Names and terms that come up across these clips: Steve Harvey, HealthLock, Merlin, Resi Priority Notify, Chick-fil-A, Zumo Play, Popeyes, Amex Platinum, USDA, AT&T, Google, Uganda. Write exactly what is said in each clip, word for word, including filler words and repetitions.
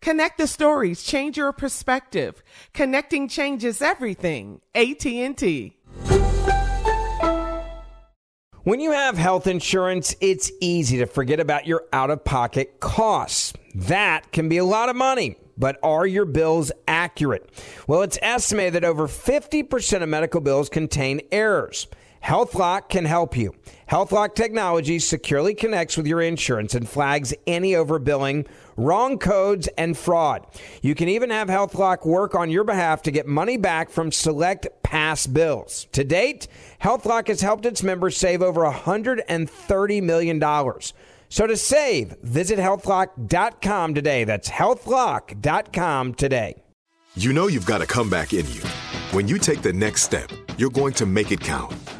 Connect the stories, change your perspective. Connecting changes everything. A T and T. When you have health insurance, it's easy to forget about your out-of-pocket costs. That can be a lot of money, but are your bills accurate? Well, it's estimated that over fifty percent of medical bills contain errors. HealthLock can help you. HealthLock technology securely connects with your insurance and flags any overbilling, wrong codes, and fraud. You can even have HealthLock work on your behalf to get money back from select past bills. To date, HealthLock has helped its members save over one hundred thirty million dollars. So to save, visit health lock dot com today. That's health lock dot com today. You know you've got a comeback in you. When you take the next step, you're going to make it count.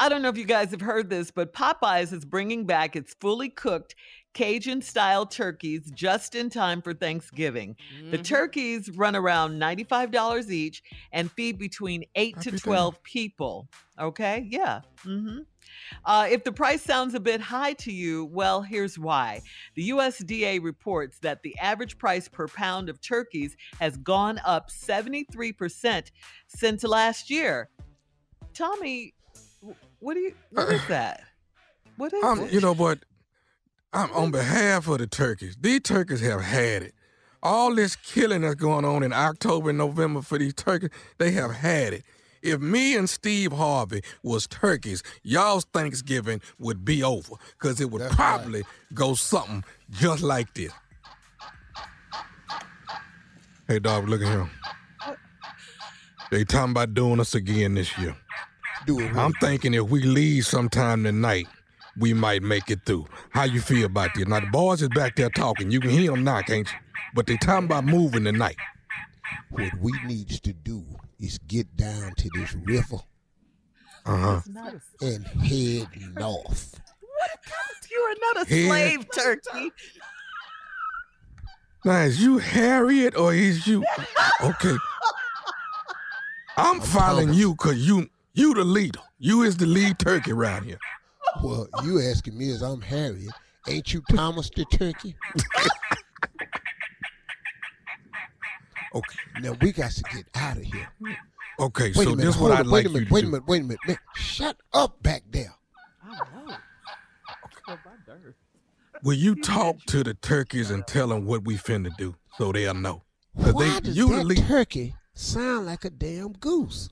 I don't know if you guys have heard this, but Popeyes is bringing back its fully cooked Cajun-style turkeys just in time for Thanksgiving. Mm-hmm. The turkeys run around ninety-five dollars each and feed between eight That'd to twelve good. people. Okay? Yeah. Mm-hmm. Uh, if the price sounds a bit high to you, well, here's why. The U S D A reports that the average price per pound of turkeys has gone up seventy-three percent since last year. Tommy, What do you? What is that? What is I'm, it? You know what? I'm on behalf of the turkeys. These turkeys have had it. All this killing that's going on in October and November for these turkeys, they have had it. If me and Steve Harvey was turkeys, y'all's Thanksgiving would be over because it would that's probably right. go something just like this. Hey, dog, look at him. What? They talking about doing us again this year. I'm thinking if we leave sometime tonight, we might make it through. How you feel about this? Now, the boys is back there talking. You can hear them now, can't you? But they talking about moving tonight. What we needs to do is get down to this river uh-huh. and head north. What? You are not a head. slave turkey. Now, is you Harriet or is you... Okay. I'm following you because you... You the leader. You is the lead turkey around here. Well, you asking me as I'm Harriet. Ain't you Thomas the turkey? Okay. Now, we got to get out of here. Okay, wait so minute, this is what I'd like minute, you to wait do. Minute, wait a minute, wait a minute. Shut up back there. I know. Okay. Will you talk to the turkeys and tell them what we finna do so they'll know? Why they, does you that the lead- turkey sound like a damn goose?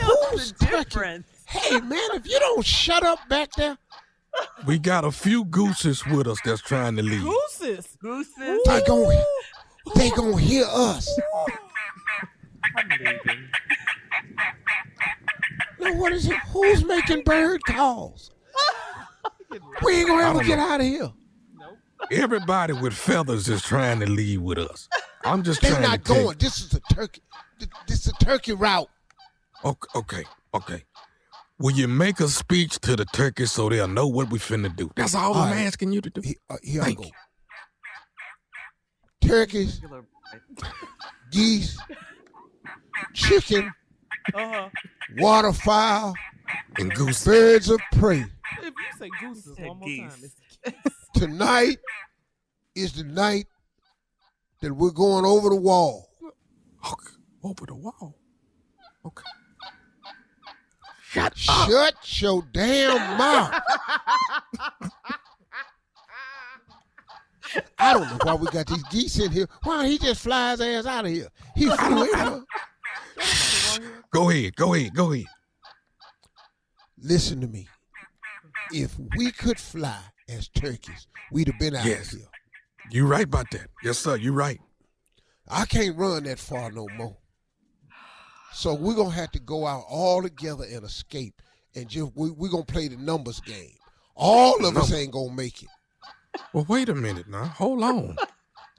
Who's the difference? Hey, man, if you don't shut up back there. We got a few gooses with us that's trying to leave. Gooses? Gooses? They going. They gonna hear us. I'm leaving. Now what is it? Who's making bird calls? We ain't gonna ever get out of here. Nope. Everybody with feathers is trying to leave with us. I'm just They're trying to They're not going. Take... This is a turkey. This is a turkey route. Okay, okay, okay. Will you make a speech to the turkey so they'll know what we finna do? That's all, all I'm right. asking you to do. He, uh, here Thank I go. You. Turkeys, geese, chicken, uh-huh. waterfowl, and goose. Birds of prey. If you say gooses one more geese. time, it's tonight is the night that we're going over the wall. Okay. Over the wall. Okay. Shut up. Shut your damn mouth. I don't know why we got these geese in here. Why he just flies ass out of here? He flew in. Go ahead, go ahead, go ahead. Listen to me. If we could fly as turkeys, we'd have been out yes. of here. You right about that. Yes, sir, you right. I can't run that far no more. So we're going to have to go out all together and escape. And just, we, we're going to play the numbers game. All of no. us ain't going to make it. Well, wait a minute now. Hold on.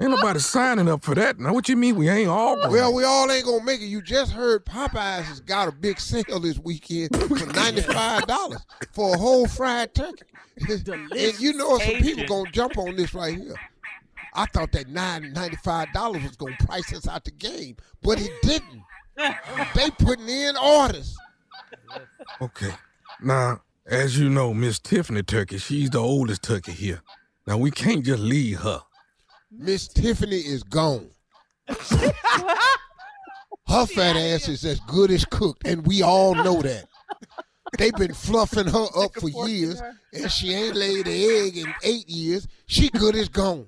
Ain't nobody signing up for that now. What you mean we ain't all going to Well, we all ain't going to make it. You just heard Popeyes has got a big sale this weekend for ninety-five dollars for a whole fried turkey. Delicious. And you know some people going to jump on this right here. I thought that nine ninety-five dollars was going to price us out the game, but it didn't. They putting in orders. Okay. Now, as you know, Miss Tiffany Turkey, she's the oldest turkey here. Now, we can't just leave her. Miss Tiffany is gone. Her fat ass is as good as cooked, and we all know that. They've been fluffing her up for years, and she ain't laid an egg in eight years. She good as gone.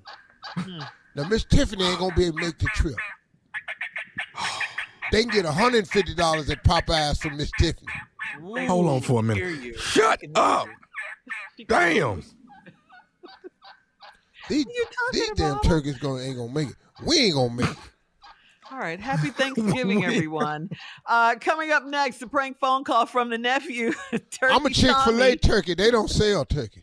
Now, Miss Tiffany ain't going to be able to make the trip. They can get one hundred fifty dollars at Popeyes from Miss Tiffany. Ooh, hold on for a minute. Shut up. Damn. These, these damn turkeys gonna, ain't going to make it. We ain't going to make it. All right. Happy Thanksgiving, everyone. Uh, coming up next, the prank phone call from the nephew. Turkey I'm a Chick-fil-A turkey. They don't sell turkey.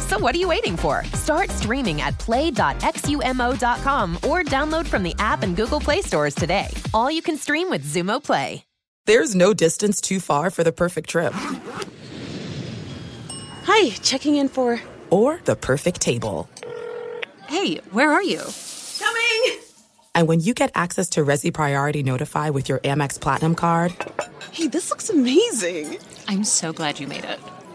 So what are you waiting for? Start streaming at play dot xumo dot com or download from the app and Google Play stores today. All you can stream with Zumo Play. There's no distance too far for the perfect trip. Hi, checking in for... Or the perfect table. Hey, where are you? Coming! And when you get access to Resi Priority Notify with your Amex Platinum card... Hey, this looks amazing. I'm so glad you made it.